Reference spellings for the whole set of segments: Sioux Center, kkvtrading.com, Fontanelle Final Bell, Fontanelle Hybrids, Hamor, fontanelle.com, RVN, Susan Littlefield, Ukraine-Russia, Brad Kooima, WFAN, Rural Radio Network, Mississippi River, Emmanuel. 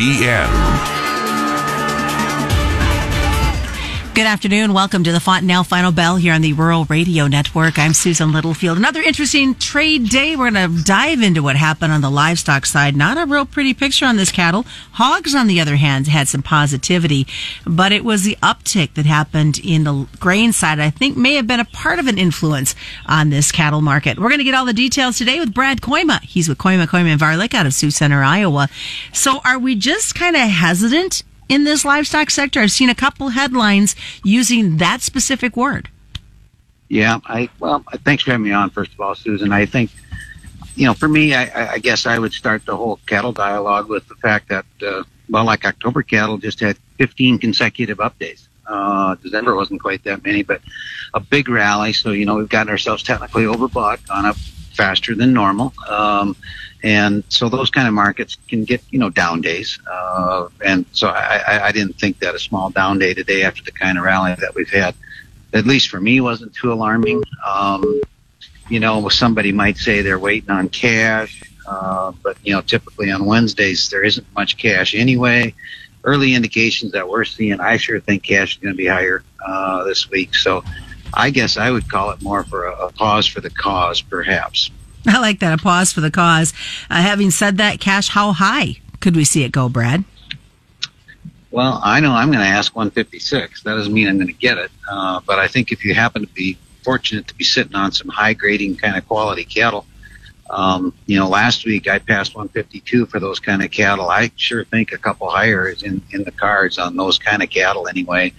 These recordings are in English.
WFAN. Good afternoon. Welcome to the Fontanelle Final Bell here on the Rural Radio Network. I'm Susan Littlefield. Another interesting trade day. We're going to dive into what happened on the livestock side. Not a real pretty picture on this cattle. Hogs, on the other hand, had some positivity, but it was the uptick that happened in the grain side I think may have been a part of an influence on this cattle market. We're going to get all the details today with Brad Kooima. He's with Kooima Kooima & Varilek out of Sioux Center, Iowa. So are we just kind of hesitant in this livestock sector? I've seen a couple headlines using that specific word. Yeah, thanks for having me on, first of all, Susan. I think, for me, I guess I would start the whole cattle dialogue with the fact that, like October cattle just had 15 consecutive up days. December wasn't quite that many, but a big rally. So, we've gotten ourselves technically overbought, gone up faster than normal. And so those kind of markets can get, down days. And so I didn't think that a small down day today after the kind of rally that we've had, at least for me, wasn't too alarming. Somebody might say they're waiting on cash. But, typically on Wednesdays, there isn't much cash anyway. Early indications that we're seeing, I sure think cash is going to be higher, this week. So I guess I would call it more for a pause for the cause, perhaps. I like that, a pause for the cause. Having said that, cash, how high could we see it go, Brad? Well, I know I'm going to ask 156. That doesn't mean I'm going to get it. But I think if you happen to be fortunate to be sitting on some high-grading kind of quality cattle, last week I passed 152 for those kind of cattle. I sure think a couple higher is in the cards on those kind of cattle anyway.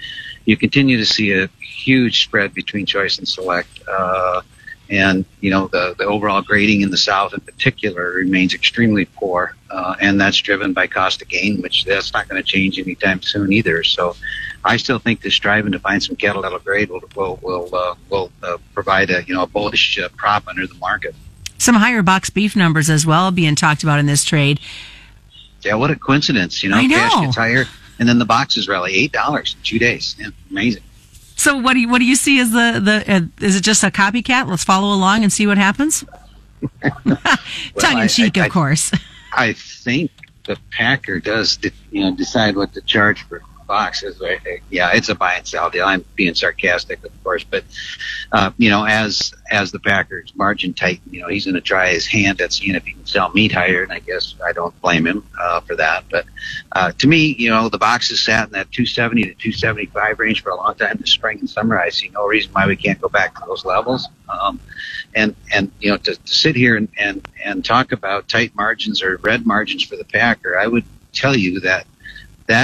You continue to see a huge spread between choice and select. And, the overall grading in the South in particular remains extremely poor. And that's driven by cost of gain, which that's not going to change anytime soon either. So I still think this striving to find some cattle that'll grade will provide a bullish prop under the market. Some higher box beef numbers as well being talked about in this trade. Yeah, what a coincidence, I know. Cash gets higher and then the boxes rally $8 in 2 days. Yeah, amazing. So what do you see as the is it just a copycat? Let's follow along and see what happens. Tongue in cheek, of course. I think the packer does decide what to charge for boxes. Yeah, it's a buy and sell deal. I'm being sarcastic, of course, but as the Packers margin tighten, he's going to try his hand at seeing if he can sell meat higher, and I guess I don't blame him for that. But to me, the boxes sat in that 270 to 275 range for a long time this spring and summer. I see no reason why we can't go back to those levels. To sit here and talk about tight margins or red margins for the Packer, I would tell you that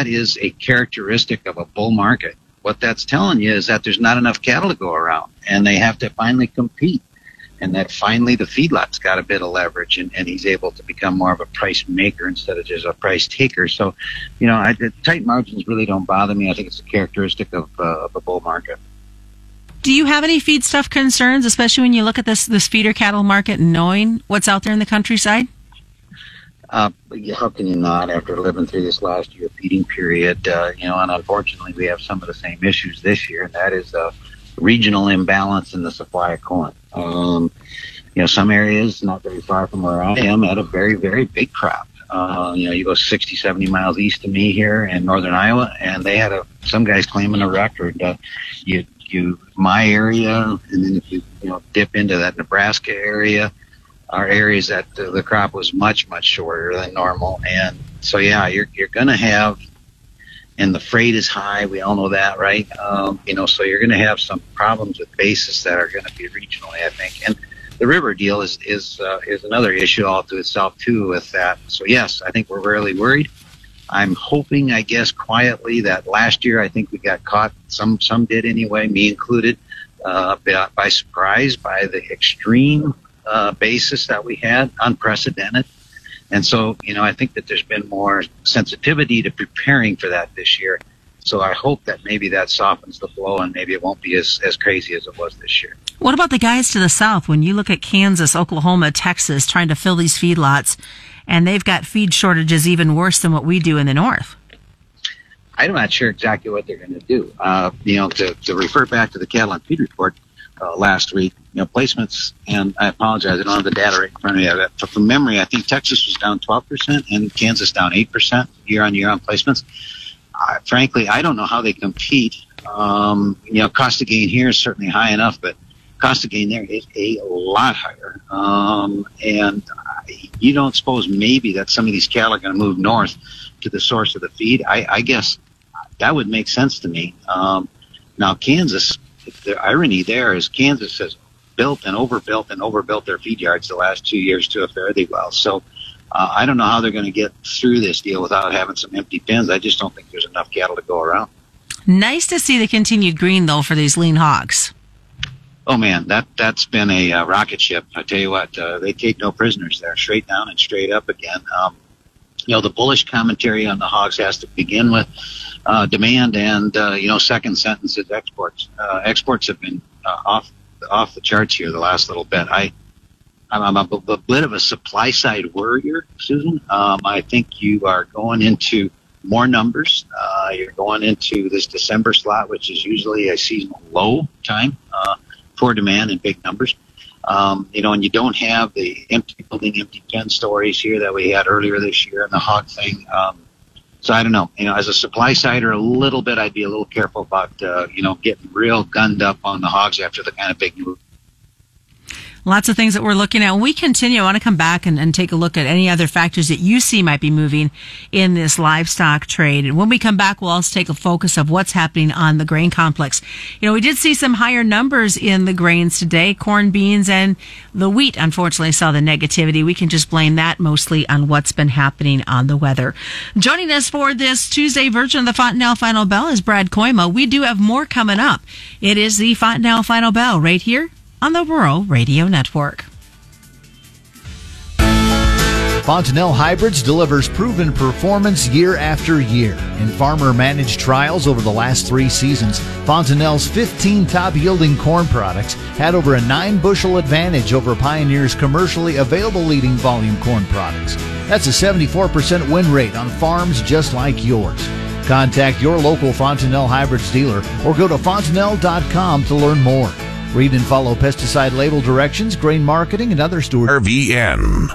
is a characteristic of a bull market. What that's telling you is that there's not enough cattle to go around, and they have to finally compete, and that finally the feedlot's got a bit of leverage, and he's able to become more of a price maker instead of just a price taker. So, the tight margins really don't bother me. I think it's a characteristic of a bull market. Do you have any feedstuff concerns, especially when you look at this feeder cattle market and knowing what's out there in the countryside? How can you not after living through this last year feeding period? And unfortunately we have some of the same issues this year, and that is a regional imbalance in the supply of corn. Some areas not very far from where I am had a very, very big crop. You go 60, 70 miles east of me here in northern Iowa, and they had some guys claiming a record. My area, and then if you dip into that Nebraska area, are areas that the crop was much, much shorter than normal. And so, yeah, you're going to have, and the freight is high. We all know that, right? So you're going to have some problems with basis that are going to be regionally, I think. And the river deal is another issue all to itself, too, with that. So, yes, I think we're really worried. I'm hoping, I guess, quietly that last year I think we got caught, some did anyway, me included, by surprise, by the extreme basis that we had, unprecedented. And so, I think that there's been more sensitivity to preparing for that this year. So I hope that maybe that softens the blow and maybe it won't be as crazy as it was this year. What about the guys to the south? When you look at Kansas, Oklahoma, Texas, trying to fill these feedlots, and they've got feed shortages even worse than what we do in the north. I'm not sure exactly what they're going to do. To refer back to the cattle and feed report, last week, you know, placements, and I apologize, I don't have the data right in front of me. But from memory, I think Texas was down 12% and Kansas down 8% year on year on placements. Frankly, I don't know how they compete. You know, cost of gain here is certainly high enough, but cost of gain there is a lot higher. And you don't suppose maybe that some of these cattle are going to move north to the source of the feed? I guess that would make sense to me. Now, Kansas, the irony there is Kansas has built and overbuilt and overbuilt their feed yards the last 2 years to a fairly well. So I don't know how they're going to get through this deal without having some empty pens. I just don't think there's enough cattle to go around. Nice to see the continued green, though, for these lean hogs. Oh, man, that's been a rocket ship. I tell you what, they take no prisoners there, straight down and straight up again. You know, the bullish commentary on the hogs has to begin with demand and, you know, second sentence is exports. Exports have been off the charts here the last little bit. I'm a bit of a supply side worrier, Susan. I think you are going into more numbers. You're going into this December slot, which is usually a seasonal low time for demand in big numbers. You know, and you don't have the empty pen stories here that we had earlier this year and the hog thing. So I don't know. You know, as a supply sider, a little bit, I'd be a little careful about, you know, getting real gunned up on the hogs after the kind of big move. Lots of things that we're looking at. When we continue, I want to come back and take a look at any other factors that you see might be moving in this livestock trade. And when we come back, we'll also take a focus of what's happening on the grain complex. You know, we did see some higher numbers in the grains today. Corn, beans, and the wheat, unfortunately, saw the negativity. We can just blame that mostly on what's been happening on the weather. Joining us for this Tuesday version of the Fontanelle Final Bell is Brad Kooima. We do have more coming up. It is the Fontanelle Final Bell right here on the Rural Radio Network. Fontanelle Hybrids delivers proven performance year after year. In farmer-managed trials over the last 3 seasons, Fontanelle's 15 top-yielding corn products had over a 9-bushel advantage over Pioneer's commercially available leading volume corn products. That's a 74% win rate on farms just like yours. Contact your local Fontanelle Hybrids dealer or go to fontanelle.com to learn more. Read and follow pesticide label directions, grain marketing, and other stores. RVN.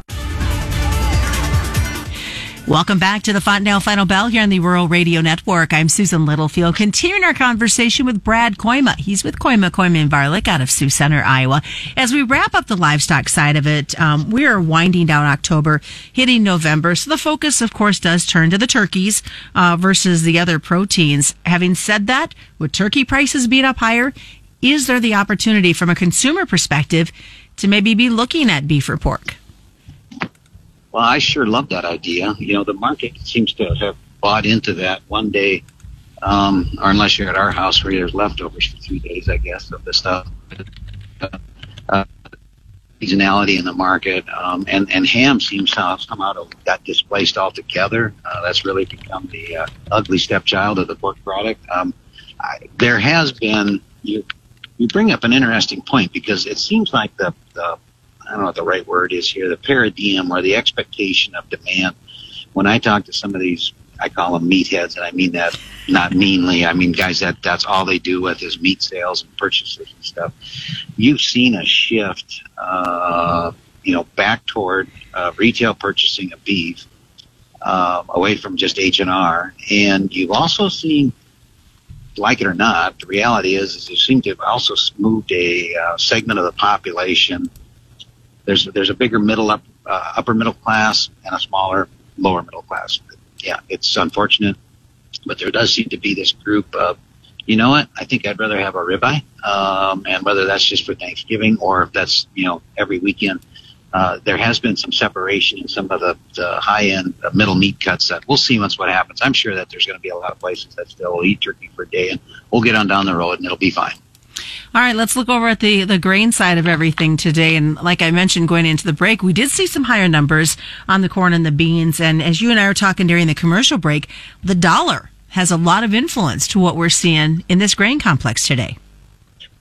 Welcome back to the Fontanelle Final Bell here on the Rural Radio Network. I'm Susan Littlefield, continuing our conversation with Brad Kooima. He's with Kooima Kooima & Varilek out of Sioux Center, Iowa. As we wrap up the livestock side of it, we are winding down October, hitting November. So the focus, of course, does turn to the turkeys versus the other proteins. Having said that, with turkey prices being up higher, is there the opportunity from a consumer perspective to maybe be looking at beef or pork? Well, I sure love that idea. You know, the market seems to have bought into that one day, or unless you're at our house where there's leftovers for 3 days, I guess, of the stuff. Seasonality in the market, and ham seems somehow to got displaced altogether. That's really become the ugly stepchild of the pork product. There has been... You bring up an interesting point because it seems like the I don't know what the right word is here, the paradigm or the expectation of demand. When I talk to some of these, I call them meatheads, and I mean that not meanly. I mean, guys, that's all they do with is meat sales and purchases and stuff. You've seen a shift, you know, back toward retail purchasing of beef, away from just H&R, and you've also seen, like it or not, the reality is you seem to have also moved a segment of the population. There's a bigger upper middle class and a smaller lower middle class. Yeah, it's unfortunate, but there does seem to be this group of, you know what, I think I'd rather have a ribeye, and whether that's just for Thanksgiving or if that's, you know, every weekend, there has been some separation in some of the high-end middle meat cuts that we'll see once what happens. I'm sure that there's going to be a lot of places that still will eat turkey for a day, and we'll get on down the road, and it'll be fine. All right, let's look over at the grain side of everything today. And like I mentioned going into the break, we did see some higher numbers on the corn and the beans. And as you and I were talking during the commercial break, the dollar has a lot of influence to what we're seeing in this grain complex today.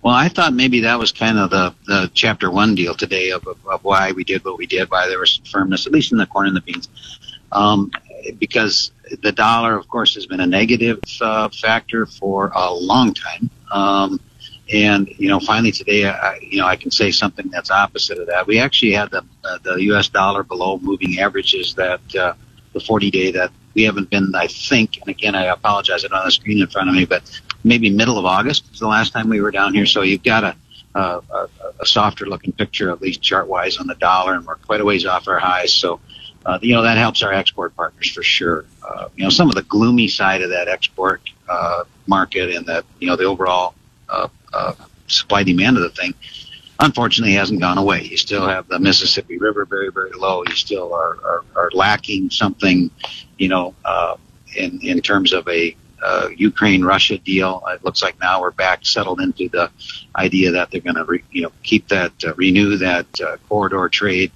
Well, I thought maybe that was kind of the chapter one deal today of why we did what we did, why there was some firmness, at least in the corn and the beans, because the dollar, of course, has been a negative factor for a long time. And, you know, finally today, I can say something that's opposite of that. We actually had the U.S. dollar below moving averages that the 40-day that we haven't been, I think, and again, I apologize, I don't have the screen in front of me, but maybe middle of August is the last time we were down here. So you've got a softer-looking picture, at least chart-wise, on the dollar, and we're quite a ways off our highs. So, that helps our export partners for sure. Some of the gloomy side of that export market and that, the overall supply-demand of the thing, unfortunately, hasn't gone away. You still have the Mississippi River very, very low. You still are lacking something, in terms of a Ukraine-Russia deal. It looks like now we're back settled into the idea that they're going to, keep that, renew that corridor trade.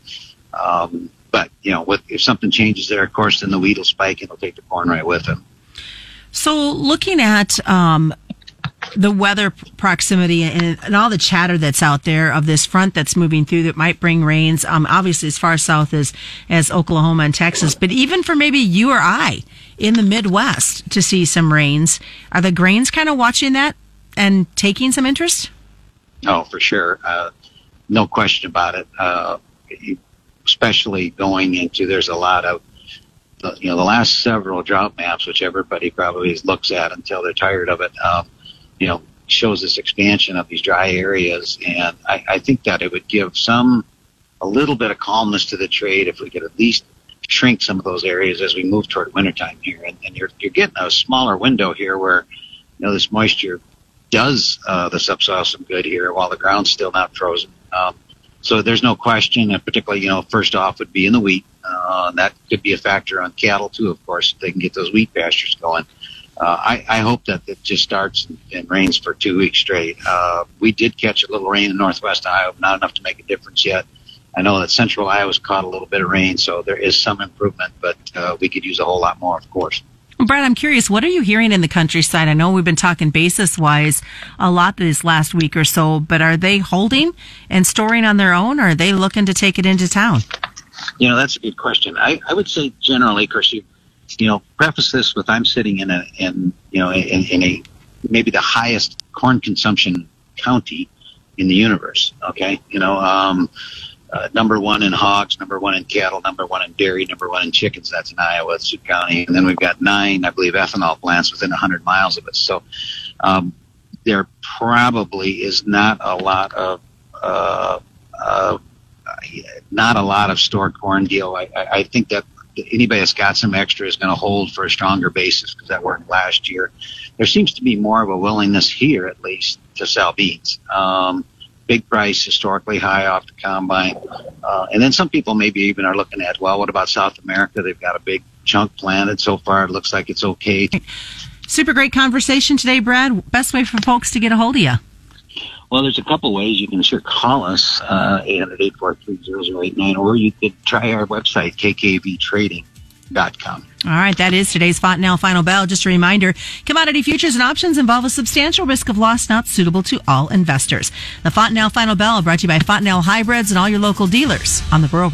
But, if something changes there, of course, then the wheat will spike and it'll take the corn right with them. So looking at the weather proximity and all the chatter that's out there of this front that's moving through that might bring rains, obviously as far south as Oklahoma and Texas, but even for maybe you or I in the Midwest to see some rains, are the grains kind of watching that and taking some interest? Oh, for sure. No question about it. Especially going into, there's a lot of, the last several drought maps, which everybody probably looks at until they're tired of it, shows this expansion of these dry areas. And I think that it would give a little bit of calmness to the trade if we could at least shrink some of those areas as we move toward wintertime here. And you're getting a smaller window here where, this moisture does the subsoil some good here while the ground's still not frozen. So there's no question, and particularly, first off would be in the wheat. That could be a factor on cattle too, of course, if they can get those wheat pastures going. I hope that it just starts and rains for 2 weeks straight. We did catch a little rain in northwest Iowa, but not enough to make a difference yet. I know that central Iowa's caught a little bit of rain, so there is some improvement, but we could use a whole lot more, of course. Brad, I'm curious, what are you hearing in the countryside? I know we've been talking basis-wise a lot this last week or so, but are they holding and storing on their own, or are they looking to take it into town? That's a good question. I would say generally, of course, preface this with I'm sitting in a maybe the highest corn consumption county in the universe, okay? Number one in hogs, number one in cattle, number one in dairy, number one in chickens. That's in Iowa, Sioux County. And then we've got 9, I believe, ethanol plants within 100 miles of us. So there probably is not a lot of stored corn deal. I think that anybody that's got some extra is going to hold for a stronger basis because that worked last year. There seems to be more of a willingness here, at least, to sell beans. Big price, historically high off the combine. And then some people maybe even are looking at, well, what about South America? They've got a big chunk planted so far. It looks like it's okay. Super great conversation today, Brad. Best way for folks to get a hold of you? Well, there's a couple ways. You can sure call us, 800-843-0089, or you could try our website, kkvtrading.com. All right, that is today's Fontanelle Final Bell. Just a reminder, commodity futures and options involve a substantial risk of loss not suitable to all investors. The Fontanelle Final Bell brought to you by Fontanelle Hybrids and all your local dealers on the Rural Radio Network.